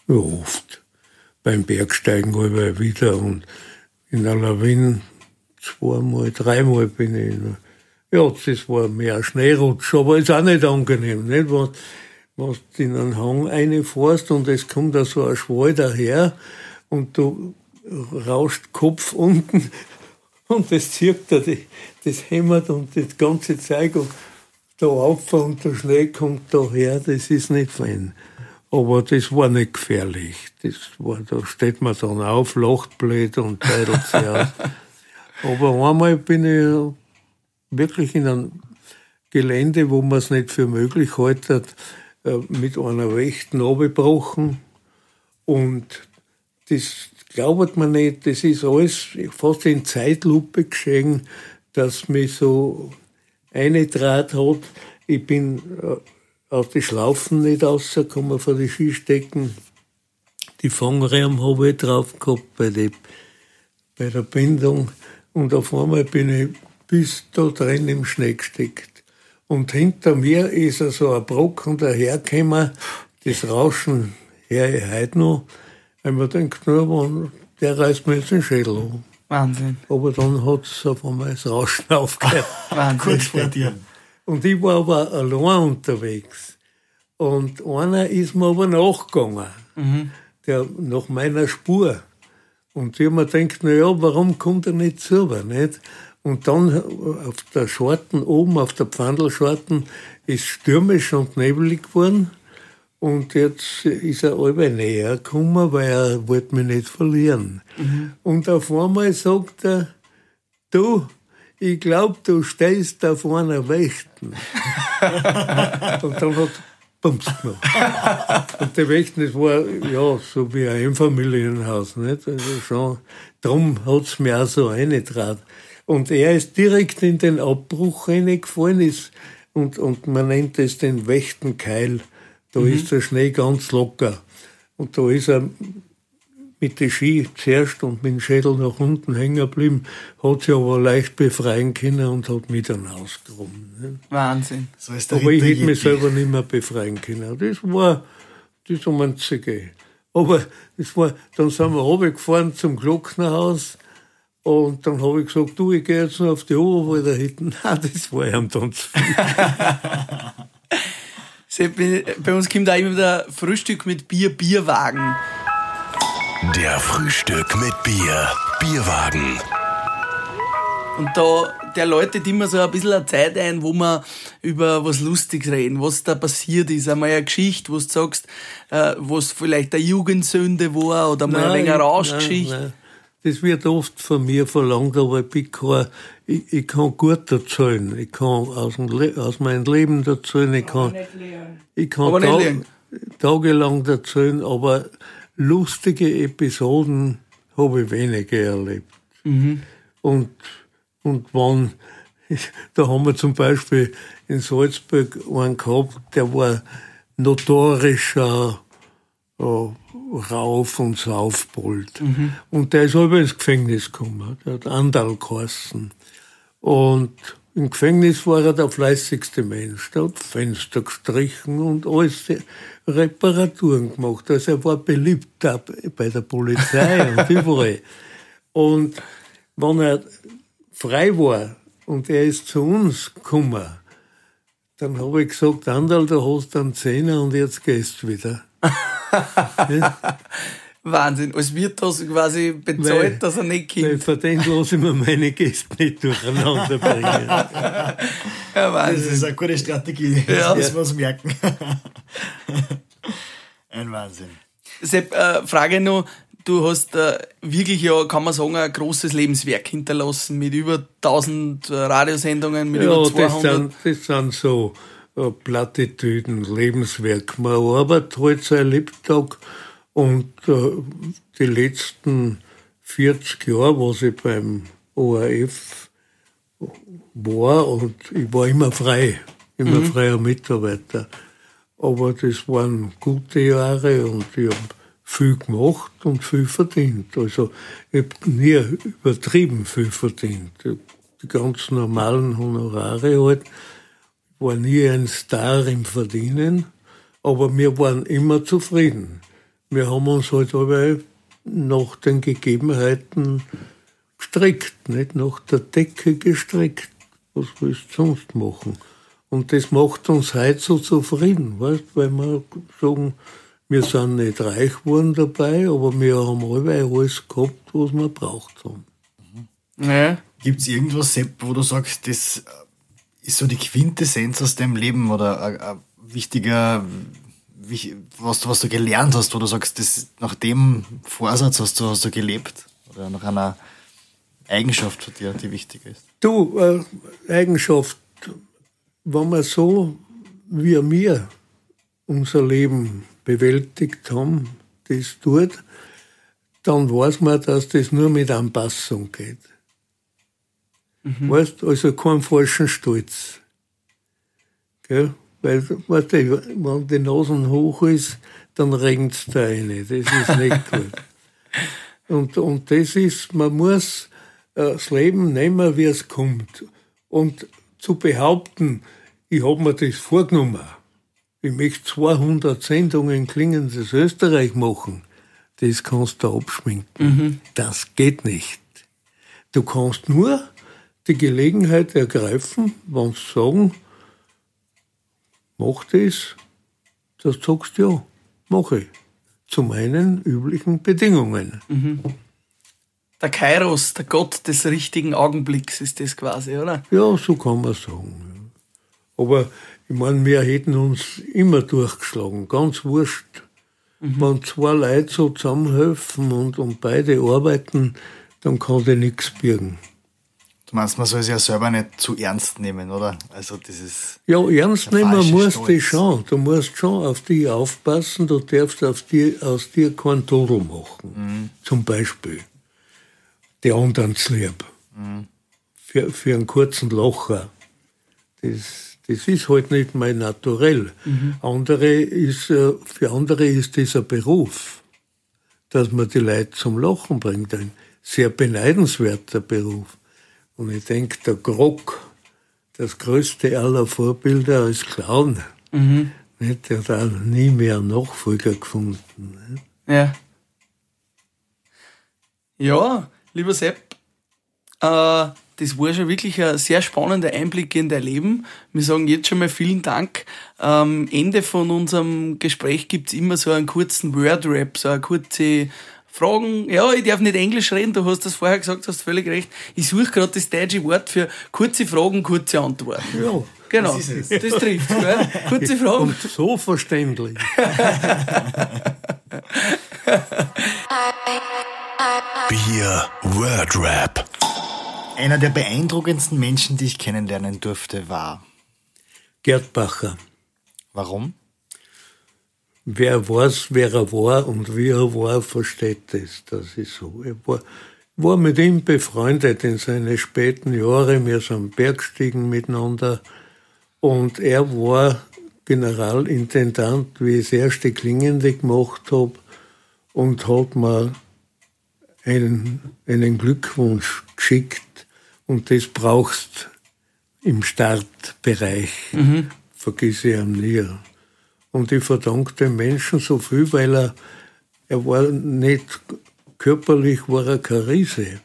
Ja, oft. Beim Bergsteigen überall wieder und in der Lawine 2-mal, 3-mal bin ich. Ja, das war mehr ein Schneerutsch, aber ist auch nicht angenehm, nicht? Wenn du in einen Hang reinfährst und es kommt da so ein Schwall daher und du rauscht Kopf unten und das zirkt da, das hämmert und das ganze Zeug da rauf und der Schnee kommt da her, das ist nicht fein. Aber das war nicht gefährlich. Da steht man dann auf, lacht blöd und teidelt sich aus. Aber einmal bin ich wirklich in einem Gelände, wo man es nicht für möglich haltet, mit einer Wächten abgebrochen. Und das glaubt man nicht, das ist alles fast in Zeitlupe geschehen, dass mich so eine Draht hat. Ich bin aus den Schlaufen nicht rausgekommen, von den Skistecken. Die Fangriemen habe ich drauf gehabt bei der Bindung. Und auf einmal bin ich bis da drin im Schnee gesteckt. Und hinter mir ist so ein Brocken dahergekommen, das Rauschen höre ich heute noch, wenn man den Knurren, der reißt mir jetzt den Schädel um. Wahnsinn. Aber dann hat es auf einmal das Rauschen aufgehört. Kurz vor dir. Und ich war aber allein unterwegs. Und einer ist mir aber nachgegangen, der nach meiner Spur. Und ich habe mir gedacht, naja, warum kommt er nicht selber, nicht? Und dann auf der Scharten oben, auf der Pfandelscharten, ist stürmisch und nebelig geworden. Und jetzt ist er allweil näher gekommen, weil er wollte mich nicht verlieren. Und auf einmal sagt er, du, ich glaube, du stehst auf einer Wächten. Und dann hat Bums gemacht. Und die Wächten, das war ja so wie ein Einfamilienhaus, nicht? Also schon, darum hat es mir auch so reingetraut. Und er ist direkt in den Abbruch reingefallen, ist, und man nennt es den Wächtenkeil. Da ist der Schnee ganz locker. Und da ist er mit den Ski zuerst und mit dem Schädel nach unten hängen geblieben, hat sich aber leicht befreien können und hat mich dann ausgehoben. Wahnsinn. So ist der aber ich hätte mich selber nicht mehr befreien können. Das war das Einzige. Aber das war, dann sind wir runtergefahren zum Glocknerhaus. Und dann habe ich gesagt, du, ich gehe jetzt noch auf die Oberwalderhütte. Nein, das war ja am Tanz. Bei uns kommt auch immer wieder Frühstück mit Bier, Bierwagen. Der Frühstück mit Bier, Bierwagen. Und da, der läutet immer so ein bisschen eine Zeit ein, wo wir über was Lustiges reden, was da passiert ist. Einmal eine Geschichte, wo du sagst, was vielleicht eine Jugendsünde war oder mal eine längere Rauschgeschichte. Nein. Das wird oft von mir verlangt, aber ich kann gut erzählen. Ich kann aus meinem Leben erzählen. Ich kann tagelang erzählen, aber lustige Episoden habe ich wenige erlebt. Und wann, da haben wir zum Beispiel in Salzburg einen gehabt, der war notorischer Rauf- und Saufbold. Und der ist aber ins Gefängnis gekommen. Der hat Andal geheißen. Und im Gefängnis war er der fleißigste Mensch. Der hat Fenster gestrichen und alles Reparaturen gemacht. Also er war beliebt bei der Polizei und überall. Und wenn er frei war und er ist zu uns gekommen, dann habe ich gesagt, Andal, da hast du einen Zehner und jetzt gehst du wieder. Wahnsinn, als wird das quasi bezahlt, weil, dass er nicht kommt. Weil für den lasse ich mir meine Gäste nicht durcheinander bringen. Ja, Wahnsinn. Das ist eine gute Strategie, das müssen wir uns merken. Ein Wahnsinn. Sepp, Frage noch, du hast wirklich, ja, kann man sagen, ein großes Lebenswerk hinterlassen mit über 1000 Radiosendungen, mit über 200. Das sind so Plattitüden, Lebenswerk. Man arbeitet halt sein Lebtag und die letzten 40 Jahre, was ich beim ORF war, und ich war immer freier Mitarbeiter. Aber das waren gute Jahre und ich habe viel gemacht und viel verdient. Also ich habe nie übertrieben viel verdient. Die ganz normalen Honorare halt. War nie ein Star im Verdienen, aber wir waren immer zufrieden. Wir haben uns halt aber nach den Gegebenheiten gestrickt, nicht nach der Decke gestrickt. Was willst du sonst machen? Und das macht uns heute so zufrieden, weißt? Weil wir sagen, wir sind nicht reich geworden dabei, aber wir haben alles gehabt, was wir braucht haben. Ja. Gibt es irgendwas, Sepp, wo du sagst, das ist so die Quintessenz aus deinem Leben oder ein wichtiger, was du gelernt hast, wo du sagst, das, nach dem Vorsatz hast du gelebt? Oder nach einer Eigenschaft von dir, die wichtig ist? Du, Eigenschaft, wenn wir so wie wir unser Leben bewältigt haben, das tut, dann weiß man, dass das nur mit Anpassung geht. Weißt, also keinen falschen Stolz. Gell? Weil, weißt du, wenn die Nase hoch ist, dann regnet es da rein. Das ist nicht gut. Und das ist, man muss das Leben nehmen, wie es kommt. Und zu behaupten, ich habe mir das vorgenommen. Ich möchte 200 Sendungen Klingendes Österreich machen. Das kannst du abschminken. Mhm. Das geht nicht. Du kannst nur die Gelegenheit ergreifen, wenn sie sagen, mach das, das sagst du ja, mache ich. Zu meinen üblichen Bedingungen. Mhm. Der Kairos, der Gott des richtigen Augenblicks ist das quasi, oder? Ja, so kann man sagen. Aber ich meine, wir hätten uns immer durchgeschlagen, ganz wurscht. Mhm. Wenn zwei Leute so zusammenhelfen und beide arbeiten, dann kann die nichts birgen. Du meinst, man soll es ja selber nicht zu ernst nehmen, oder? Also das ist ja, ernst nehmen musst du schon. Du musst schon auf dich aufpassen, du darfst aus dir kein Todl machen, zum Beispiel. Die anderen zu lieb. Mhm. Für einen kurzen Lacher. Das ist halt nicht mein Naturell. Mhm. Für andere ist das ein Beruf, dass man die Leute zum Lachen bringt. Ein sehr beneidenswerter Beruf. Und ich denke, der Grock, das größte aller Vorbilder als Clown, nicht? Der hat auch nie mehr einen Nachfolger gefunden. Nicht? Ja. Ja, lieber Sepp, das war schon wirklich ein sehr spannender Einblick in dein Leben. Wir sagen jetzt schon mal vielen Dank. Am Ende von unserem Gespräch gibt's immer so einen kurzen Word-Rap, so eine kurze Fragen. Ja, ich darf nicht Englisch reden, du hast das vorher gesagt, hast völlig recht. Ich suche gerade das deutsche Wort für kurze Fragen, kurze Antworten. Ja, genau, das ist es. Das trifft, gell? Kurze Fragen. Und so verständlich. Bier Word Rap. Einer der beeindruckendsten Menschen, die ich kennenlernen durfte, war Gerd Bacher. Warum? Wer weiß, wer er war und wie er war, versteht das. Das ist so. Ich war mit ihm befreundet in seinen späten Jahren. Wir sind Bergstiegen miteinander. Und er war Generalintendant, wie ich das erste Klingende gemacht habe. Und hat mir einen Glückwunsch geschickt. Und das brauchst im Startbereich. Mhm. Vergiss ich ihn nie. Und ich verdanke dem Menschen so viel, weil er war nicht körperlich, war er keine Riese,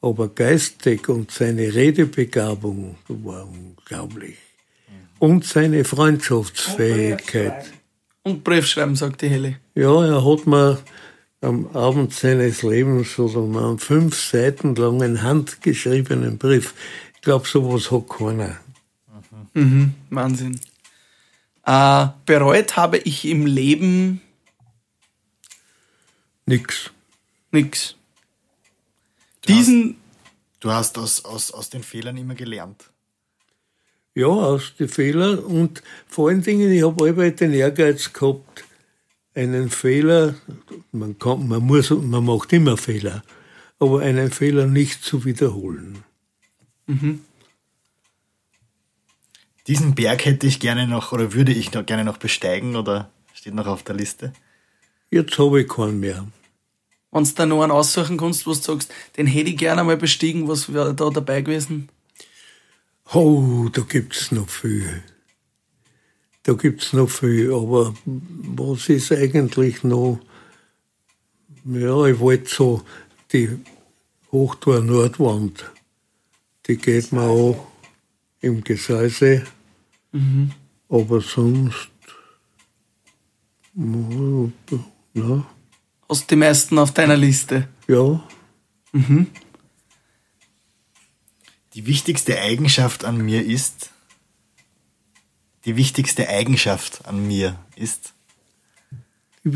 aber geistig und seine Redebegabung war unglaublich. Und seine Freundschaftsfähigkeit. Und Briefschreiben, sagt die Helle. Ja, er hat mir am Abend seines Lebens oder mal einen 5 Seiten langen handgeschriebenen Brief. Ich glaube, sowas hat keiner. Mhm, Wahnsinn. Bereut habe ich im Leben nix. Du hast aus den Fehlern immer gelernt. Ja, aus den Fehlern. Und vor allen Dingen, ich habe allweil den Ehrgeiz gehabt, einen Fehler, man macht immer Fehler, aber einen Fehler nicht zu wiederholen. Mhm. Diesen Berg hätte ich gerne noch, oder würde ich noch gerne noch besteigen, oder steht noch auf der Liste? Jetzt habe ich keinen mehr. Wenn du da noch einen aussuchen kannst, wo du sagst, den hätte ich gerne mal bestiegen, was wäre da dabei gewesen? Oh, da gibt's noch viel. Aber was ist eigentlich noch? Ja, ich wollte so die Hochtor Nordwand, die geht mir an im Gesäuse. Mhm. Aber sonst. Ja. Hast du die meisten auf deiner Liste? Ja. Mhm. Die wichtigste Eigenschaft an mir ist. Die wichtigste Eigenschaft? An dir. Für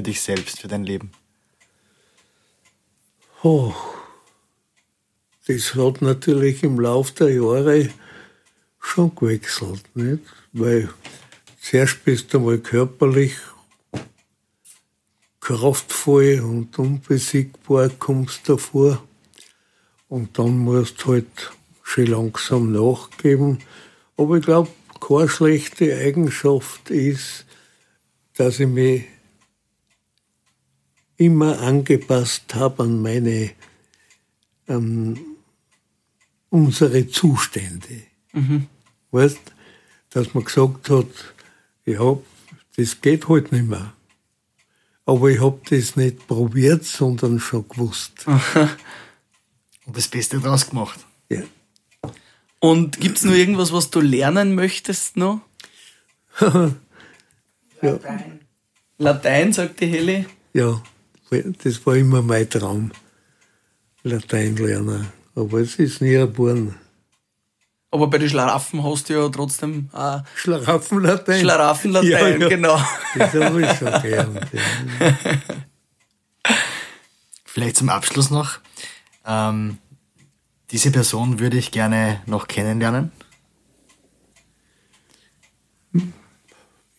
dich selbst, für dein Leben. Oh. Das hat natürlich im Laufe der Jahre schon gewechselt, nicht? Weil zuerst bist du mal körperlich kraftvoll und unbesiegbar kommst davor. Und dann musst du halt schon langsam nachgeben. Aber ich glaube, keine schlechte Eigenschaft ist, dass ich mich immer angepasst habe an meine unsere Zustände. Mhm. Weißt, dass man gesagt hat, ja, das geht halt nicht mehr. Aber ich habe das nicht probiert, sondern schon gewusst. Und das Beste draus gemacht. Ja. Und gibt es noch irgendwas, was du lernen möchtest noch? Latein. Latein, sagt die Helle. Ja, das war immer mein Traum. Latein lernen. Aber es ist nie geboren. Aber bei den Schlaraffen hast du ja trotzdem auch... Schlaraffenlatein. Schlaraffenlatein, ja, genau. Das habe ich schon gelernt. Ja. Vielleicht zum Abschluss noch. Diese Person würde ich gerne noch kennenlernen.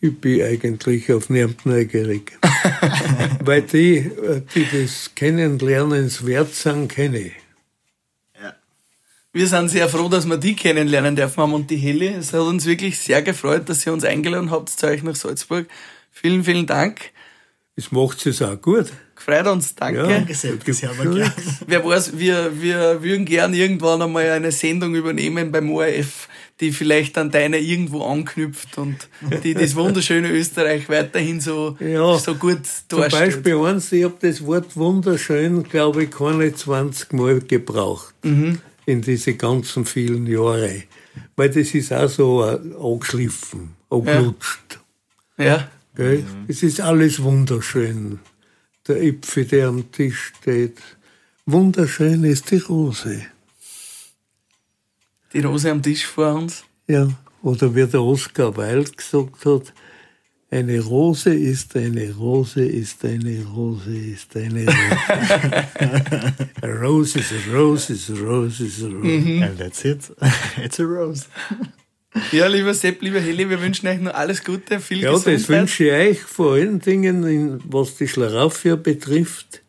Ich bin eigentlich auf niemand neugierig. Weil die das Kennenlernenswert sind, kenne ich. Wir sind sehr froh, dass wir die kennenlernen dürfen haben und die Helle. Es hat uns wirklich sehr gefreut, dass ihr uns eingeladen habt zu euch nach Salzburg. Vielen, vielen Dank. Das macht es auch gut. Gefreut uns, danke. Ja, das haben wir gern. Wer weiß, wir würden gern irgendwann einmal eine Sendung übernehmen beim ORF, die vielleicht an deine irgendwo anknüpft und die das wunderschöne Österreich weiterhin so, ja, so gut darstellt. Zum Beispiel eins, ich habe das Wort wunderschön, glaube ich, keine 20 Mal gebraucht. Mhm. In diese ganzen vielen Jahre. Weil das ist auch so angeschliffen, anglutscht. Ja. Gell? Mhm. Es ist alles wunderschön. Der Äpfel, der am Tisch steht. Wunderschön ist die Rose. Die Rose am Tisch vor uns? Ja, oder wie der Oscar Wilde gesagt hat, eine Rose ist eine Rose ist eine Rose ist eine Rose. A rose is a rose is a rose is a rose. Mm-hmm. And that's it. It's a rose. Ja, lieber Sepp, lieber Helle, wir wünschen euch noch alles Gute, viel Gesundheit. Ja, das wünsche ich euch vor allen Dingen, was die Schlaraffia betrifft,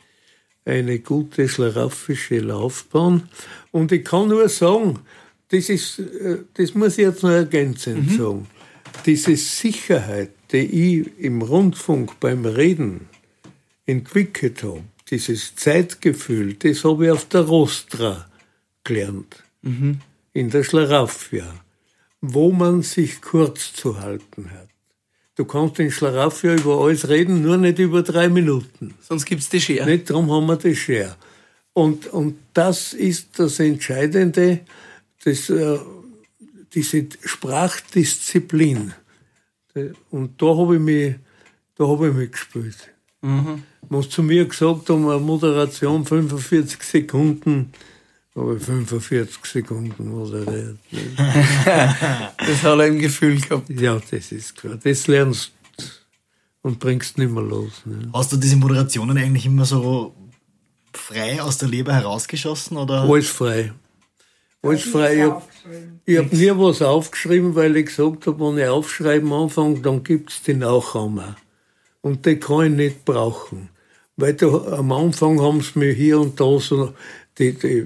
eine gute schlaraffische Laufbahn. Und ich kann nur sagen, das muss ich jetzt noch ergänzend sagen, diese Sicherheit, die ich im Rundfunk beim Reden entwickelt habe, dieses Zeitgefühl, das habe ich auf der Rostra gelernt, in der Schlaraffia, wo man sich kurz zu halten hat. Du kannst in Schlaraffia über alles reden, nur nicht über 3 Minuten. Sonst gibt's die Schere. Nicht, darum haben wir die Schere. Und das ist das Entscheidende, diese Sprachdisziplin. Und da habe ich mich gespielt. Mhm. Was zu mir gesagt haben, eine Moderation 45 Sekunden, habe ich 45 Sekunden moderiert. Das hat er im Gefühl gehabt. Ja, das ist klar. Das lernst und bringst nicht mehr los. Ne? Hast du diese Moderationen eigentlich immer so frei aus der Leber herausgeschossen? Oder? Alles frei. Alles frei. Ich habe nie was aufgeschrieben, weil ich gesagt habe, wenn ich aufschreiben anfange, dann gibt es die Nachahmer. Und die kann ich nicht brauchen. Weil am Anfang haben sie mir hier und da so, die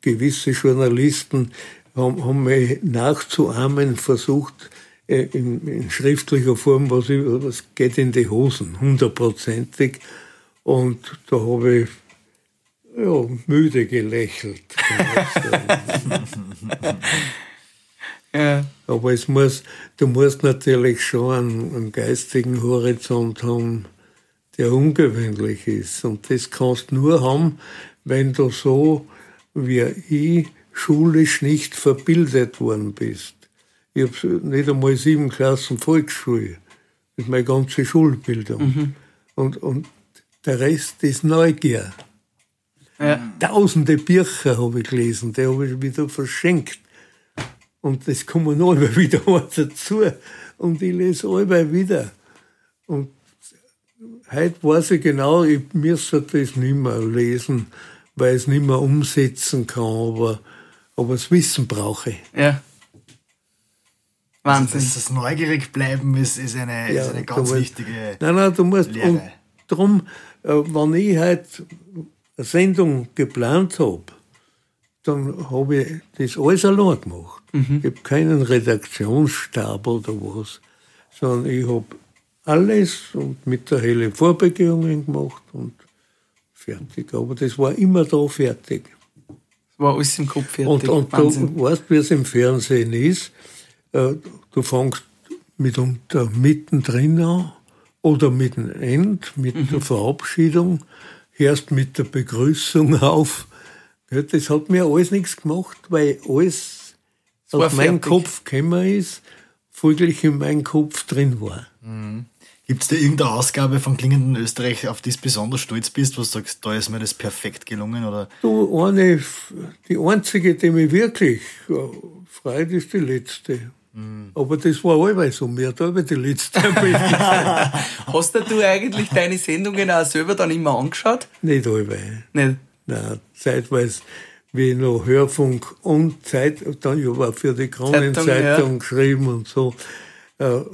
gewisse Journalisten haben mich nachzuahmen versucht, in schriftlicher Form, was geht in die Hosen, 100%. Und da habe ich müde gelächelt. Ja. Aber du musst natürlich schon einen geistigen Horizont haben, der ungewöhnlich ist. Und das kannst du nur haben, wenn du so wie ich schulisch nicht verbildet worden bist. Ich habe nicht einmal 7 Klassen Volksschule. Das ist meine ganze Schulbildung. Mhm. Und der Rest ist Neugier. Ja. 1000 Bücher habe ich gelesen, die habe ich wieder verschenkt. Und das kommen alle wieder dazu. Und ich lese alle wieder. Und heute weiß ich genau, ich müsste das nicht mehr lesen, weil ich es nicht mehr umsetzen kann, aber das Wissen brauche ich. Ja. Wahnsinn. Also das neugierig bleiben ist eine ganz wichtige Lehre. Und darum, wenn ich heute eine Sendung geplant habe, dann habe ich das alles allein gemacht. Mhm. Ich habe keinen Redaktionsstab oder was, sondern ich habe alles und mit der Helle Vorbegehungen gemacht und fertig. Aber das war immer da fertig. war alles im Kopf fertig. Und du weißt, wie es im Fernsehen ist. Du fängst mitunter mittendrin an oder mit dem End, mit der Verabschiedung, hörst mit der Begrüßung auf. Das hat mir alles nichts gemacht, weil alles aus meinem Kopf gekommen ist, folglich in meinem Kopf drin war. Mhm. Gibt es da irgendeine Ausgabe von Klingendem Österreich, auf die du besonders stolz bist, wo du sagst, da ist mir das perfekt gelungen? Oder? Du, die einzige, die mich wirklich freut, ist die letzte. Mhm. Aber das war allweil so, mir hat allweil die letzte. Hast du eigentlich deine Sendungen auch selber dann immer angeschaut? Nicht allweil. Nicht? Nein, zeitweise, wie ich noch Hörfunk und Zeitung, dann habe ich auch für die Kronenzeitung geschrieben und so. Da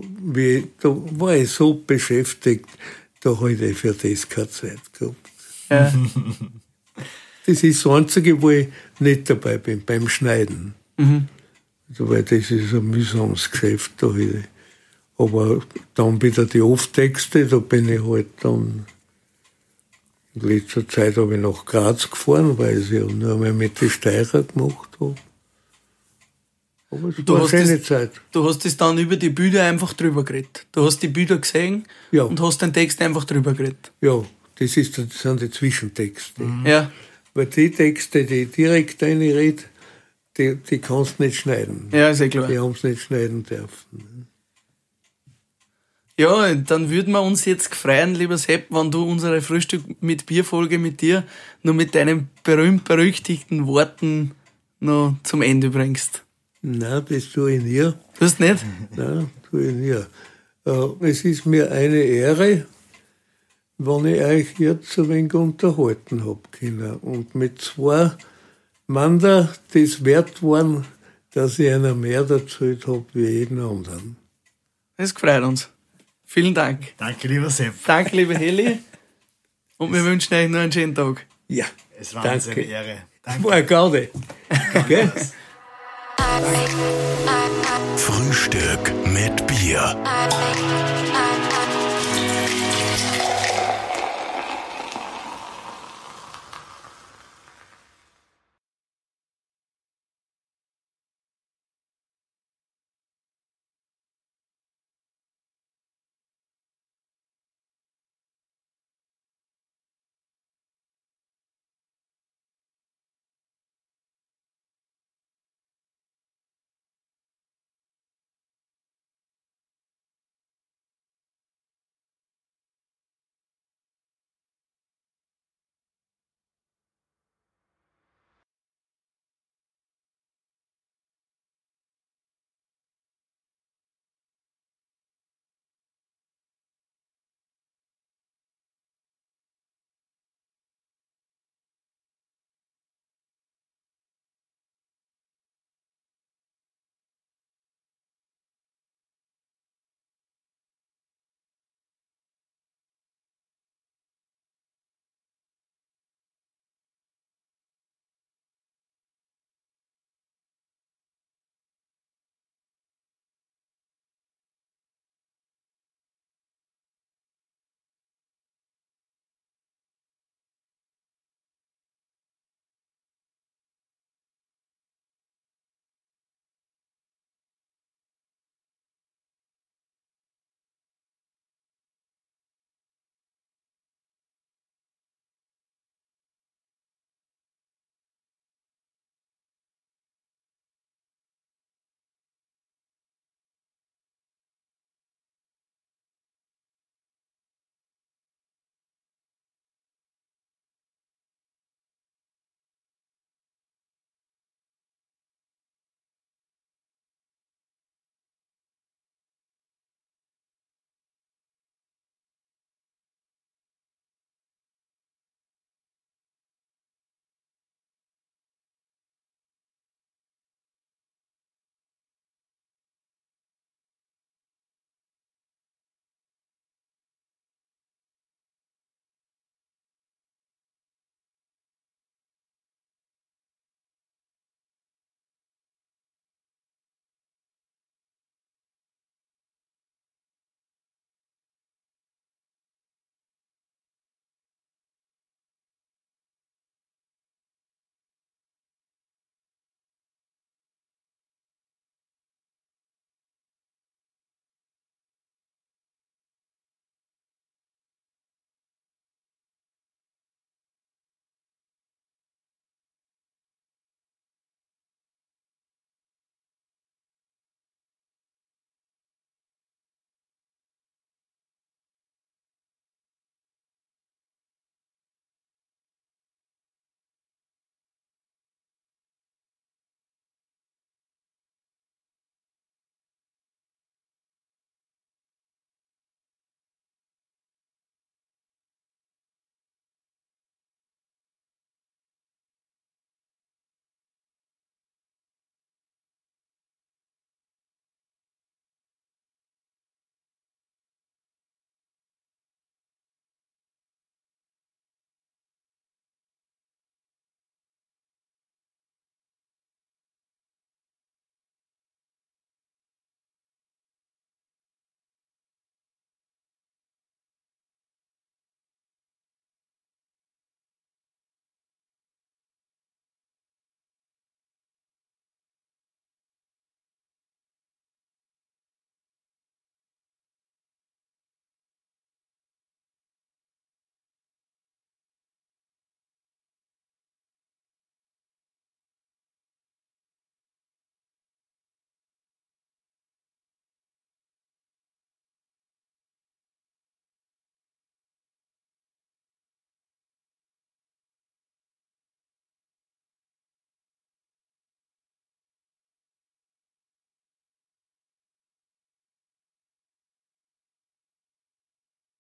war ich so beschäftigt, da habe ich für das keine Zeit gehabt. Ja. Das ist das Einzige, wo ich nicht dabei bin, beim Schneiden. Mhm. Weil das ist ein mühsames Geschäft. Da habe ich. Aber dann wieder die Off-Texte, da bin ich halt dann. In letzter Zeit habe ich nach Graz gefahren, weil ich ja nur einmal mit den Steirer gemacht habe. Aber es war eine schöne Zeit. Du hast es dann über die Bilder einfach drüber geredet. Du hast die Bilder gesehen und hast den Text einfach drüber geredet. Ja, das sind die Zwischentexte. Mhm. Ja. Weil die Texte, die ich direkt reinrede, die kannst du nicht schneiden. Ja, ist ja klar. Die haben es nicht schneiden dürfen. Ja, dann würden wir uns jetzt freuen, lieber Sepp, wenn du unsere Frühstück mit Bier-Folge mit dir nur mit deinen berühmt-berüchtigten Worten noch zum Ende bringst. Nein, das tue ich nie. Tust du nicht? Nein, tue ich nie. Es ist mir eine Ehre, wenn ich euch jetzt ein wenig unterhalten habe können. Und mit zwei Männern, die es wert waren, dass ich einer mehr erzählt habe wie jeden anderen. Das freut uns. Vielen Dank. Danke, lieber Sepp. Danke, lieber Heli. Und wir wünschen euch noch einen schönen Tag. Ja, es war uns eine Ehre. Danke. War eine Garde. Okay. Frühstück mit Bier.